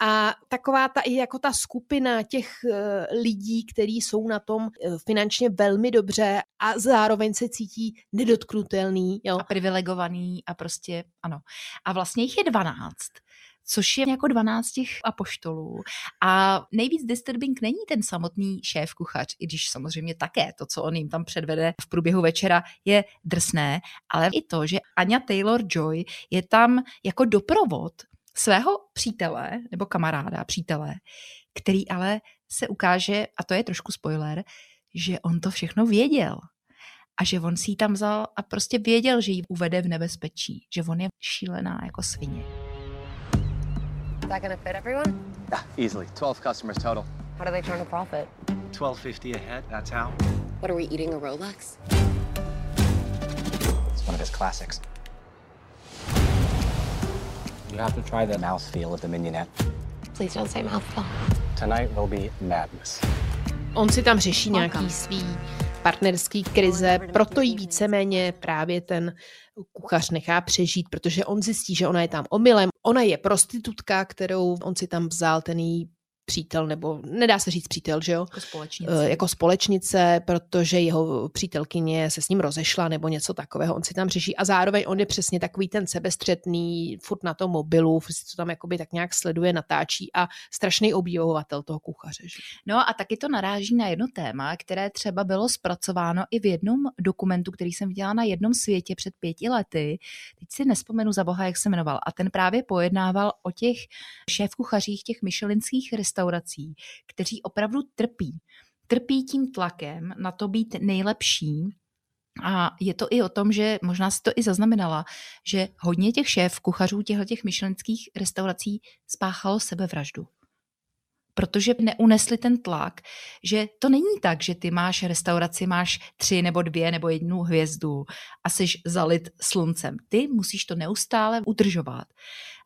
a taková ta i jako ta skupina těch lidí, kteří jsou na tom finančně velmi dobře a zároveň se cítí nedotknutelný. Jo. A privilegovaný a prostě ano. A vlastně jich je 12, což je jako 12 těch apoštolů. A nejvíc disturbing není ten samotný šéf kuchař, i když samozřejmě také to, co on jim tam předvede v průběhu večera, je drsné, ale i to, že Anya Taylor-Joy je tam jako doprovod svého přítele nebo kamaráda, přítele, který ale se ukáže, a to je trošku spoiler, že on to všechno věděl. A že on si ji tam vzal a prostě věděl, že ji uvede v nebezpečí. Že on je šílená jako svině. Is that gonna fit everyone? Yeah, easily. 12 customers total. How do they turn a profit? 12.50 a head, that's how. What are we eating, a Rolex? It's one of his classics. You have to try the mouthfeel of the mignonette. Please don't say mouthfeel. Tonight will be madness. On si tam řeší nějaký svý partnerský krize, proto jí víceméně právě ten kuchař nechá přežít, protože on zjistí, že ona je tam omylem. Ona je prostitutka, kterou on si tam vzal, ten její přítel, nebo nedá se říct přítel, že jo? Jako společnice, protože jeho přítelkyně se s ním rozešla nebo něco takového, on si tam řeší a zároveň on je přesně takový ten sebestřetný, furt na tom mobilu, furt si to tam jakoby tak nějak sleduje, natáčí a strašný obdivovatel toho kuchaře. Že? No a taky to naráží na jedno téma, které třeba bylo zpracováno i v jednom dokumentu, který jsem viděla na jednom světě před 5 lety. Teď si nespomenu za boha, jak se jmenoval, a ten právě pojednával o těch šéfkuchařích těch michelinských restaurací, restaurací, kteří opravdu trpí tím tlakem na to být nejlepší. A je to i o tom, že možná si to i zaznamenala, že hodně těch šéf, kuchařů těch michelinských restaurací spáchalo sebevraždu. Protože neunesli ten tlak, že to není tak, že ty máš restauraci, máš 3 nebo 2 nebo 1 hvězdu a jsi zalit sluncem. Ty musíš to neustále udržovat.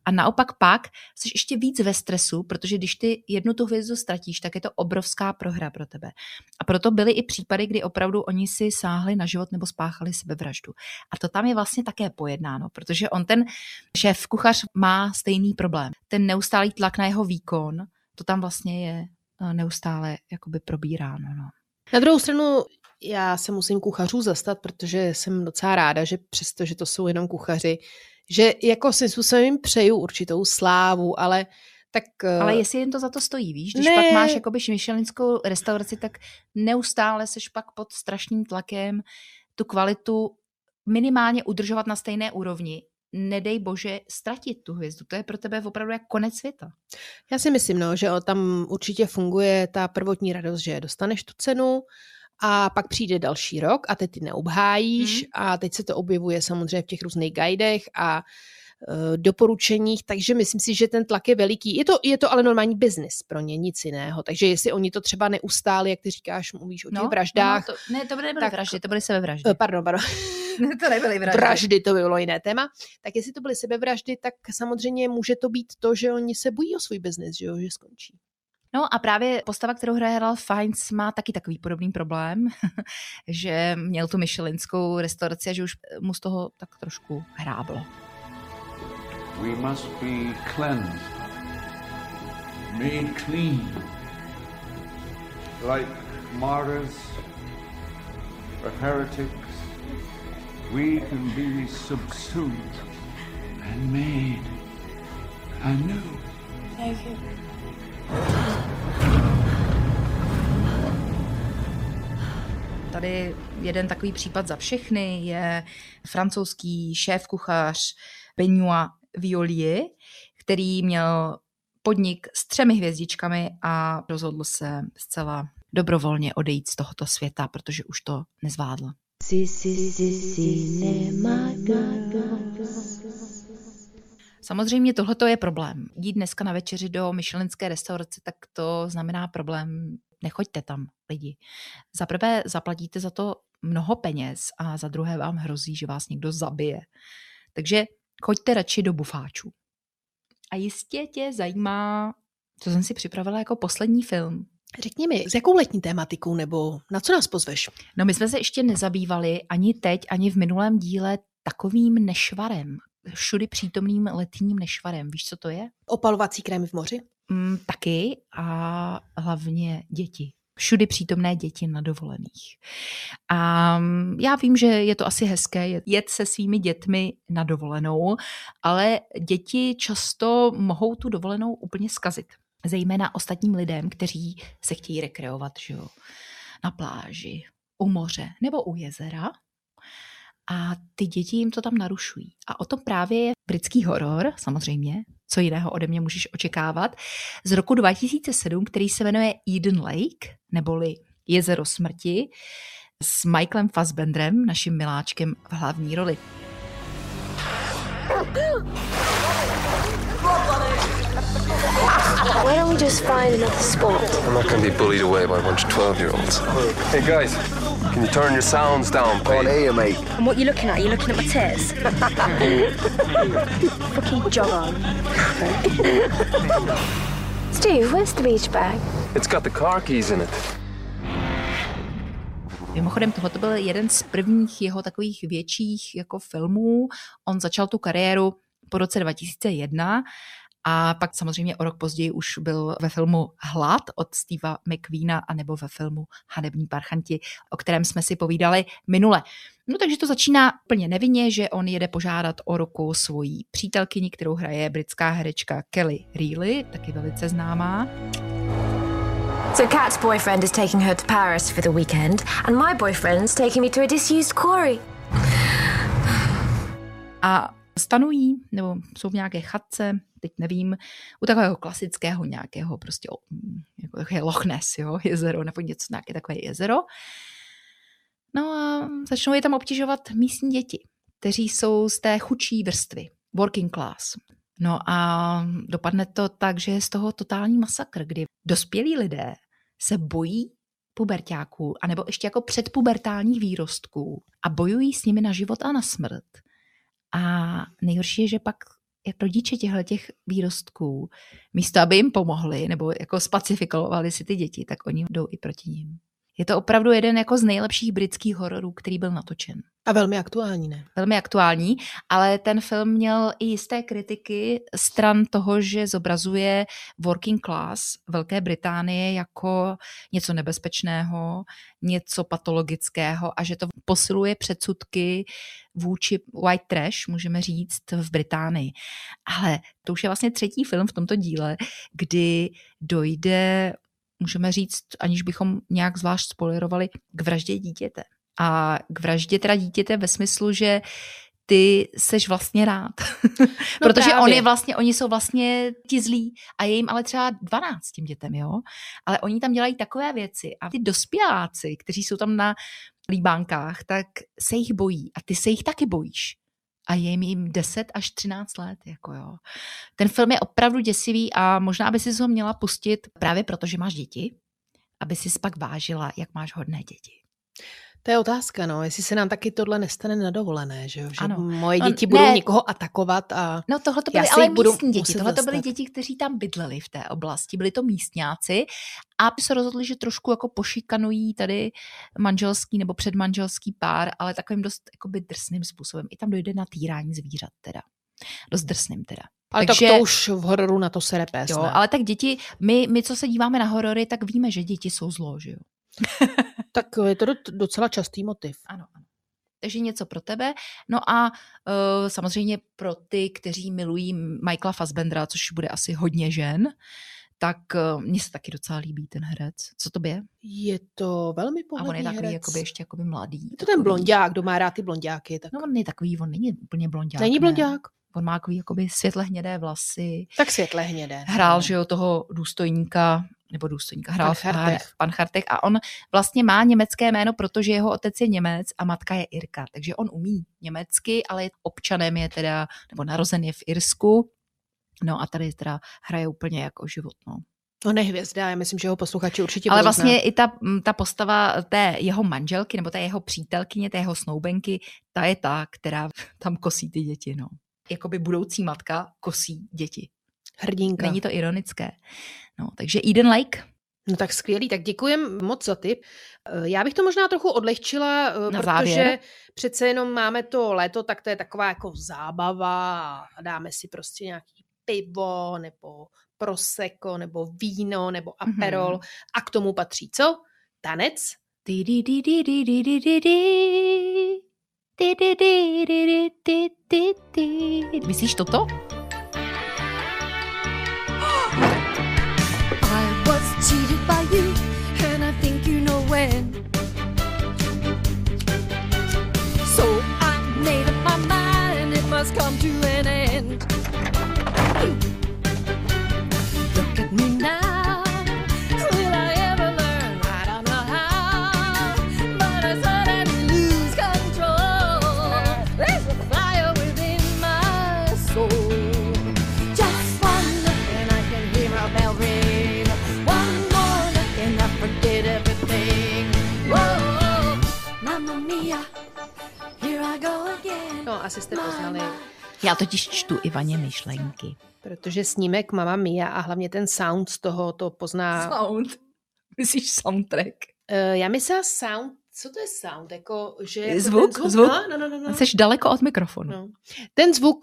A naopak pak jsi ještě víc ve stresu, protože když ty 1 tu hvězdu ztratíš, tak je to obrovská prohra pro tebe. A proto byly i případy, kdy opravdu oni si sáhli na život nebo spáchali sebevraždu. A to tam je vlastně také pojednáno, protože on ten šéf kuchař má stejný problém. Ten neustálý tlak na jeho výkon, to tam vlastně je neustále jakoby probíráno. No. Na druhou stranu já se musím kuchařů zastat, protože jsem docela ráda, že přesto, že to jsou jenom kuchaři, že jako svým způsobem jim přeju určitou slávu, ale tak... Ale jestli jim to za to stojí, víš? Když pak máš jakoby michelinskou restauraci, tak neustále seš pak pod strašným tlakem tu kvalitu minimálně udržovat na stejné úrovni. Nedej bože ztratit tu hvězdu. To je pro tebe opravdu jak konec světa. Já si myslím, že tam určitě funguje ta prvotní radost, že dostaneš tu cenu a pak přijde další rok a teď ty neobhájíš a teď se to objevuje samozřejmě v těch různých guidech a doporučeních, takže myslím si, že ten tlak je veliký. Je to ale normální biznis pro ně, nic jiného. Takže jestli oni to třeba neustáli, jak ty říkáš, mluvíš o těch vraždách. To nebyly vraždy, to byly sebevraždy. Pardon. To nebyly vraždy. Vraždy, to by bylo jiné téma. Tak jestli to byly sebevraždy, tak samozřejmě může to být to, že oni se bojí o svůj biznis, že skončí. No a právě postava, kterou hraje Ralph Fiennes, má taky takový podobný problém, že měl tu michelinskou restauraci a že už mu z toho tak trošku hráblo. We must be cleansed, made clean, like martyrs or heretics. We can be subsumed and made anew. Thank you. Tady jeden takový případ za všechny je francouzský šéfkuchař Benoit Violier, který měl podnik s 3 hvězdičkami a rozhodl se zcela dobrovolně odejít z tohoto světa, protože už to nezvládl. Samozřejmě tohleto je problém. Jít dneska na večeři do michelinské restaurace, tak to znamená problém. Nechoďte tam, lidi. Za prvé zaplatíte za to mnoho peněz a za druhé vám hrozí, že vás někdo zabije. Takže choďte radši do bufáčů. A jistě tě zajímá, co jsem si připravila jako poslední film. Řekni mi, s jakou letní tématikou nebo na co nás pozveš? No my jsme se ještě nezabývali ani teď, ani v minulém díle takovým nešvarem, všudy přítomným letním nešvarem. Víš, co to je? Opalovací krémy v moři? Taky a hlavně děti. Všudy přítomné děti na dovolených. A já vím, že je to asi hezké jet se svými dětmi na dovolenou, ale děti často mohou tu dovolenou úplně zkazit. Zejména ostatním lidem, kteří se chtějí rekreovat, že jo, na pláži, u moře nebo u jezera. A ty děti jim to tam narušují. A o tom právě je britský horor, samozřejmě, co jiného ode mě můžeš očekávat, z roku 2007, který se jmenuje Eden Lake, neboli Jezero smrti, s Michaelem Fassbenderem, naším miláčkem v hlavní roli. Why don't we just find another spot? I'm not going to be bullied away by a bunch of 12-year-olds. Hey guys, can you turn your sounds down, please? On air, mate. And what are you looking at? Are you looking at my tits? Fucking jog on. Steve, where's the beach bag? It's got the car keys in it. Mimochodem, tohle byl jeden z prvních jeho takových větších jako filmů. On začal tu kariéru po roce 2001. A pak samozřejmě o rok později už byl ve filmu Hlad od Steva McQueena anebo ve filmu Hanební parchanti, o kterém jsme si povídali minule. No takže to začíná plně nevinně, že on jede požádat o ruku svojí přítelkyni, kterou hraje britská herečka Kelly Reilly, taky velice známá. So Kat's boyfriend is taking her to Paris for the weekend and my boyfriend's taking me to a disused quarry. A stanují nebo jsou v nějaké chatce, teď nevím, u takového klasického nějakého prostě jako takové Loch Ness, jo, jezero nebo něco, nějaké takové jezero. No a začnou je tam obtěžovat místní děti, kteří jsou z té chudší vrstvy, working class. No a dopadne to tak, že je z toho totální masakr, kdy dospělí lidé se bojí puberťáků, anebo ještě jako předpubertálních výrostků a bojují s nimi na život a na smrt. A nejhorší je, že pak rodiče těch výrostků, místo aby jim pomohli nebo jako spacifikovali si ty děti, tak oni jdou i proti nim. Je to opravdu jeden jako z nejlepších britských hororů, který byl natočen. A velmi aktuální, ne? Velmi aktuální, ale ten film měl i jisté kritiky stran toho, že zobrazuje working class Velké Británie jako něco nebezpečného, něco patologického a že to posiluje předsudky vůči white trash, můžeme říct, v Británii. Ale to už je vlastně třetí film v tomto díle, kdy dojde, můžeme říct, aniž bychom nějak zvlášť spoilerovali, k vraždě dítěte. A k vraždě teda dítěte ve smyslu, že ty seš vlastně rád. No protože oni jsou vlastně ti zlí a je jim ale třeba 12 tím dětem, jo. Ale oni tam dělají takové věci a ty dospěláci, kteří jsou tam na líbánkách, tak se jich bojí a ty se jich taky bojíš. A je jim 10 až 13 let. Jako jo. Ten film je opravdu děsivý a možná by si ho měla pustit právě proto, že máš děti, aby si pak vážila, jak máš hodné děti. To je otázka, no, jestli se nám taky tohle nestane na dovolené, že jo? Že ano. Moje děti budou někoho atakovat a no tohle to byly ale místní děti, tohle to byly děti, kteří tam bydleli v té oblasti, byli to místňáci a se rozhodli, že trošku jako pošikanují tady manželský nebo předmanželský pár, ale takovým dost jakoby drsným způsobem. I tam dojde na týrání zvířat teda. Dost drsným teda. Ale takže, tak to už v hororu na to se repes, jo, ne? Ale tak děti, my co se díváme na horory, tak víme, že děti jsou zlo, že jo? Tak je to docela častý motiv. Ano, ano. Takže něco pro tebe. No a samozřejmě pro ty, kteří milují Michaela Fassbendera, což bude asi hodně žen, tak mně se taky docela líbí ten herec. Co to je? Je to velmi pohledný herec. A on je takový herec. Jakoby, ještě jakoby mladý. Je to takový. Ten blonďák, kdo má rád ty blonďáky. Tak... No on je takový, on není úplně blonďák. Není blonďák. On má takový jakoby světle hnědé vlasy. Tak světle hnědé. Hrál, že jo, toho důstojníka. Nebo důstojníka, hrál pan Chartech a on vlastně má německé jméno, protože jeho otec je Němec a matka je Irka, takže on umí německy, ale občanem je teda, nebo narozen je v Irsku, no a tady teda hraje úplně jako život, no. On je hvězda, já myslím, že jeho posluchači určitě budou. Ale vlastně i ta postava té jeho manželky, nebo té jeho přítelkyně, té jeho snoubenky, ta je ta, která tam kosí ty děti, no. Jakoby budoucí matka kosí děti. Hrdinka. Není to ironické. No, takže Eden Lake. No tak skvělý, tak děkujem moc za tip. Já bych to možná trochu odlehčila, na protože závěr. Přece jenom máme to léto, tak to je taková jako zábava. Dáme si prostě nějaký pivo, nebo prosecco, nebo víno, nebo aperol. Mm-hmm. A k tomu patří co? Tanec. Myslíš toto? Cheated by you, and I think you know when. So I made up my mind, and it must come to an end. Look at me now, will I ever learn? I don't know how, but I suddenly lose control. There's a fire within my soul. Just one look, and I can hear a bell ring. No, asi jste poznali. Já totiž čtu Ivaně myšlenky. Protože snímek Mamma Mia a hlavně ten sound z toho to pozná... Sound? Myslíš soundtrack? Já myslela sound. Co to je sound? Jako, že zvuk? No. Jseš daleko od mikrofonu. No. Ten zvuk,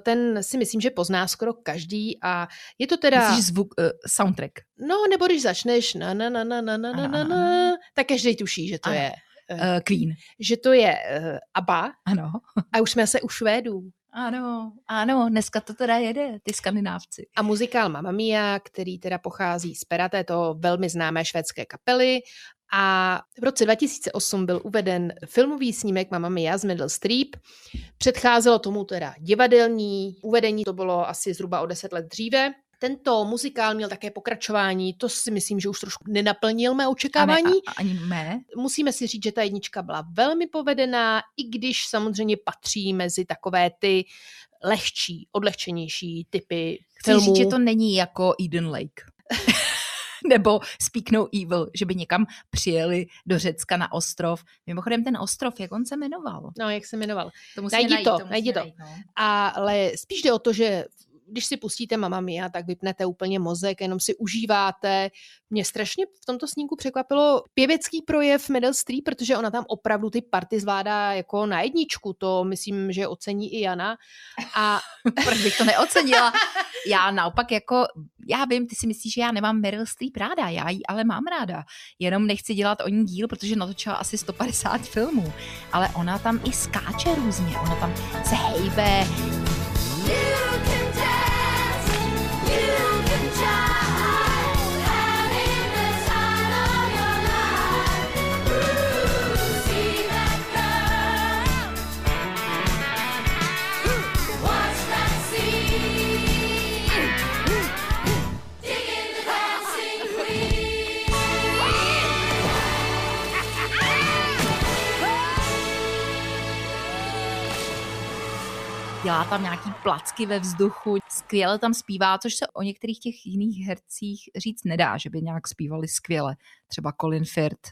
ten si myslím, že pozná skoro každý a je to teda... Myslíš zvuk, soundtrack? No, nebo když začneš na, tak každý tuší, že to ano. Je... Queen. Že to je ABBA. Ano. A už jsme se u Švédů. Ano, dneska to teda jede, ty Skandinávci. A muzikál Mamma Mia, který teda pochází z pera této velmi známé švédské kapely A v roce 2008 byl uveden filmový snímek Mamma Mia z Meryl Streep. Předcházelo tomu teda divadelní uvedení, to bylo asi zhruba o 10 let dříve. Tento muzikál měl také pokračování, to si myslím, že už trošku nenaplnil mé očekávání. Ani mé. Musíme si říct, že ta jednička byla velmi povedená, i když samozřejmě patří mezi takové ty lehčí, odlehčenější typy filmů. Chci říct, že to není jako Eden Lake. Nebo Speak No Evil, že by někam přijeli do Řecka na ostrov. Mimochodem ten ostrov, jak on se jmenoval? No, jak se jmenoval. Najdi to. No. Ale spíš jde o to, že když si pustíte Mamma Mia, tak vypnete úplně mozek, jenom si užíváte. Mě strašně v tomto snímku překvapilo pěvecký projev Meryl Streep, protože ona tam opravdu ty party zvládá jako na jedničku. To myslím, že ocení i Jana. A proč bych to neocenila? Já naopak já vím, ty si myslíš, že já nemám Meryl Streep ráda, já ji ale mám ráda. Jenom nechci dělat o ní díl, protože natočila asi 150 filmů. Ale ona tam i skáče různě, ona tam se hejbe. Dělá tam nějaký placky ve vzduchu, skvěle tam zpívá, což se o některých těch jiných hercích říct nedá, že by nějak zpívali skvěle. Třeba Colin Firth,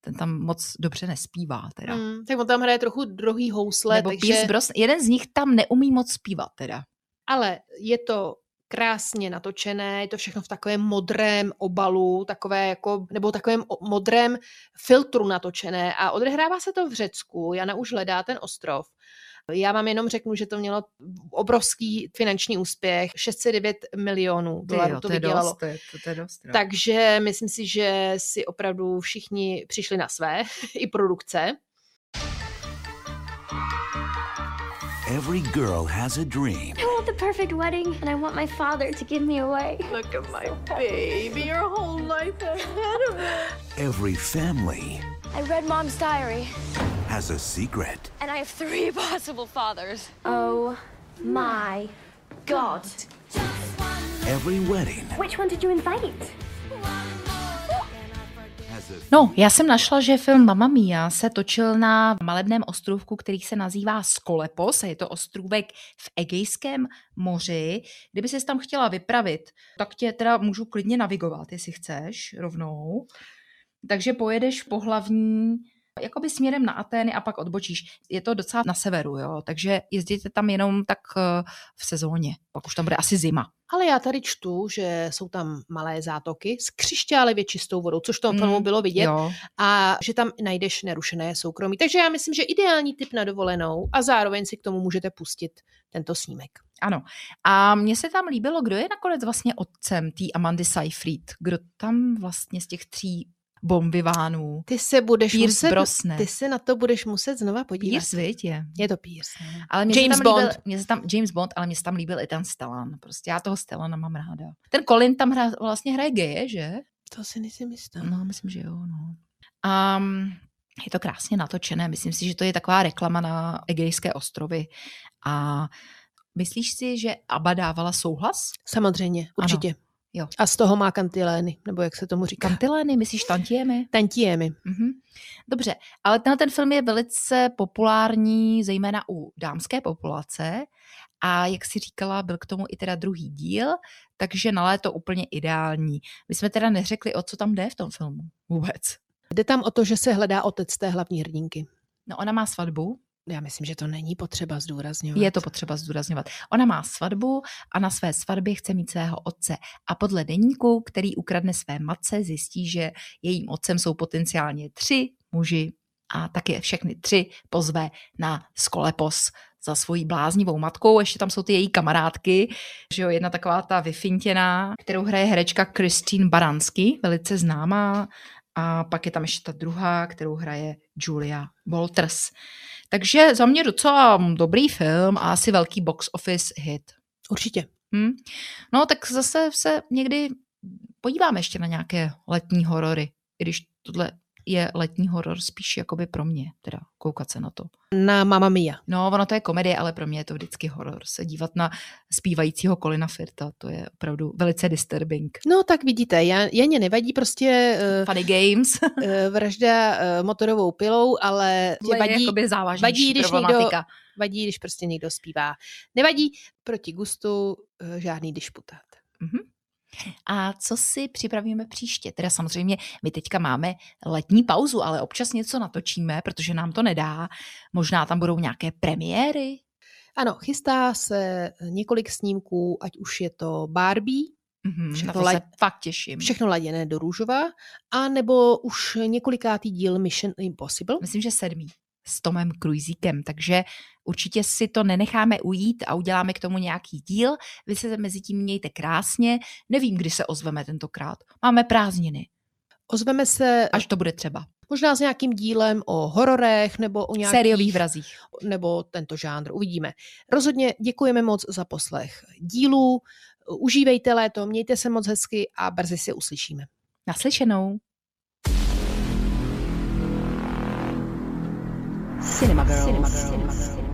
ten tam moc dobře nespívá teda. Tak on tam hraje trochu druhý housle. Nebo Pierce Brosnan, jeden z nich tam neumí moc zpívat teda. Ale je to krásně natočené, je to všechno v takovém modrém obalu, takovém modrém filtru natočené a odehrává se to v Řecku. Jana už hledá ten ostrov. Já vám jenom řeknu, že to mělo obrovský finanční úspěch, 609 milionů dolarů to vydělalo. To je dost. Takže myslím si, že si opravdu všichni přišli na své, i produkce. Every girl has a dream. I want the perfect wedding and I want my father to give me away. Look at my baby, your whole life ahead of it. Every family. I read Mom's diary. Has a secret. And I have 3 possible fathers. Oh my God. Every wedding. Which one did you invite? No, já jsem našla, že film Mamma Mia se točil na malebném ostrůvku, který se nazývá Skolepos a je to ostrůvek v Egejském moři. Kdyby ses tam chtěla vypravit, tak tě teda můžu klidně navigovat, jestli chceš, rovnou. Takže pojedeš po hlavní jakoby směrem na Atény a pak odbočíš. Je to docela na severu, jo, takže jezdíte tam jenom tak v sezóně, pak už tam bude asi zima. Ale já tady čtu, že jsou tam malé zátoky s křišťálivě čistou vodou, což to opravdu bylo vidět, jo. A že tam najdeš nerušené soukromí. Takže já myslím, že ideální tip na dovolenou a zároveň si k tomu můžete pustit tento snímek. Ano. A mně se tam líbilo, kdo je nakonec vlastně otcem té Amandy Seyfried, kdo tam vlastně z těch 3 bombivánů. Ty se na to budeš muset znova podívat. Pierce, viď, je to Pierce. James Bond, ale mně se tam líbil i ten Stellan. Prostě já toho Stellana mám ráda. Ten Colin tam hraje geje, že? To si nejsem jistá. No, myslím, že jo, no. Je to krásně natočené. Myslím si, že to je taková reklama na Egejské ostrovy. A myslíš si, že ABBA dávala souhlas? Samozřejmě, určitě. Ano. Jo. A z toho má kantilény, nebo jak se tomu říká. Kantilény, myslíš tantiemy? Tantiemy. Mhm. Dobře, ale ten film je velice populární, zejména u dámské populace a jak si říkala, byl k tomu i teda 2. díl, takže na léto úplně ideální. My jsme teda neřekli, o co tam jde v tom filmu vůbec. Jde tam o to, že se hledá otec té hlavní hrdinky. No, ona má svatbu. Já myslím, že to není potřeba zdůrazňovat. Je to potřeba zdůrazňovat. Ona má svatbu a na své svatbě chce mít svého otce. A podle deníku, který ukradne své matce, zjistí, že jejím otcem jsou potenciálně 3 muži. A tak je všechny 3 pozve na Skolepos za svojí bláznivou matkou. Ještě tam jsou ty její kamarádky. Že jo, jedna taková ta vyfintěná, kterou hraje herečka Christine Baranski, velice známá. A pak je tam ještě ta druhá, kterou hraje Julia Walters. Takže za mě docela dobrý film a asi velký box office hit. Určitě. No tak zase se někdy podíváme ještě na nějaké letní horory, i když tohle je letní horor spíš jakoby pro mě, teda koukat se na to. Na Mamma Mia. No, ono to je komedie, ale pro mě je to vždycky horor. Se dívat na zpívajícího Colina Firtha, to je opravdu velice disturbing. No, tak vidíte, mě nevadí prostě Funny Games. Vražda motorovou pilou, ale vadí, když prostě někdo zpívá. Nevadí, proti gustu žádný disputát. Mhm. A co si připravíme příště? Teda samozřejmě my teďka máme letní pauzu, ale občas něco natočíme, protože nám to nedá. Možná tam budou nějaké premiéry? Ano, chystá se několik snímků, ať už je to Barbie, se fakt těším. Všechno laděné do růžova, a nebo už několikátý díl Mission Impossible. Myslím, že 7. s Tomem Cruiseem, takže určitě si to nenecháme ujít a uděláme k tomu nějaký díl. Vy se mezi tím mějte krásně. Nevím, kdy se ozveme tentokrát. Máme prázdniny. Ozveme se... Až to bude třeba. Možná s nějakým dílem o hororech nebo o nějakých... Sériových vrazích. Nebo tento žánr. Uvidíme. Rozhodně děkujeme moc za poslech dílů. Užívejte léto, mějte se moc hezky a brzy se uslyšíme. Naslyšenou. Cinema Girls.